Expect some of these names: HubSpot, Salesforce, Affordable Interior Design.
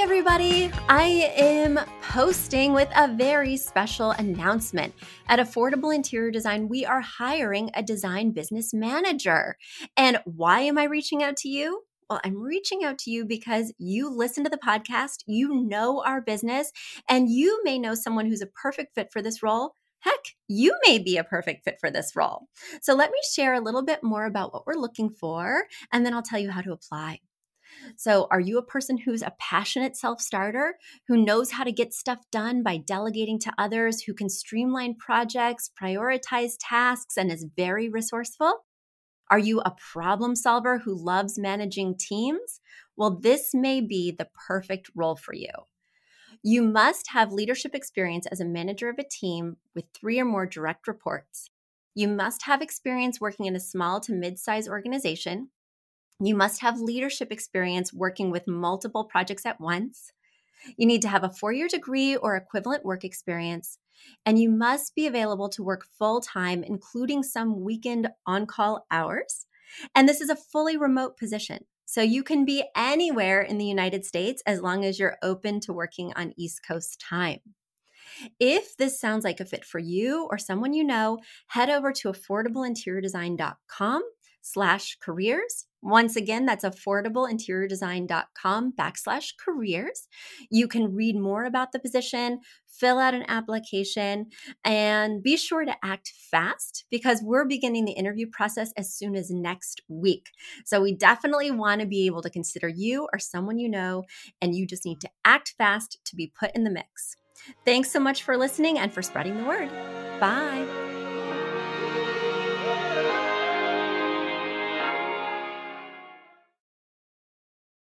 Everybody, I am posting with a very special announcement. At Affordable Interior Design, we are hiring a design business manager. And why am I reaching out to you? Well, I'm reaching out to you because you listen to the podcast, you know our business, and you may know someone who's a perfect fit for this role. Heck, you may be a perfect fit for this role. So let me share a little bit more about what we're looking for, and then I'll tell you how to apply. So are you a person who's a passionate self-starter, who knows how to get stuff done by delegating to others, who can streamline projects, prioritize tasks, and is very resourceful? Are you a problem solver who loves managing teams? Well, this may be the perfect role for you. You must have leadership experience as a manager of a team with 3 or more direct reports. You must have experience working in a small to mid-size organization. You must have leadership experience working with multiple projects at once. You need to have a 4-year degree or equivalent work experience, and you must be available to work full-time, including some weekend on-call hours. And this is a fully remote position, so you can be anywhere in the United States as long as you're open to working on East Coast time. If this sounds like a fit for you or someone you know, head over to affordableinteriordesign.com/careers. Once again, that's affordableinteriordesign.com/careers. You can read more about the position, fill out an application, and be sure to act fast because we're beginning the interview process as soon as next week. So we definitely want to be able to consider you or someone you know, and you just need to act fast to be put in the mix. Thanks so much for listening and for spreading the word. Bye.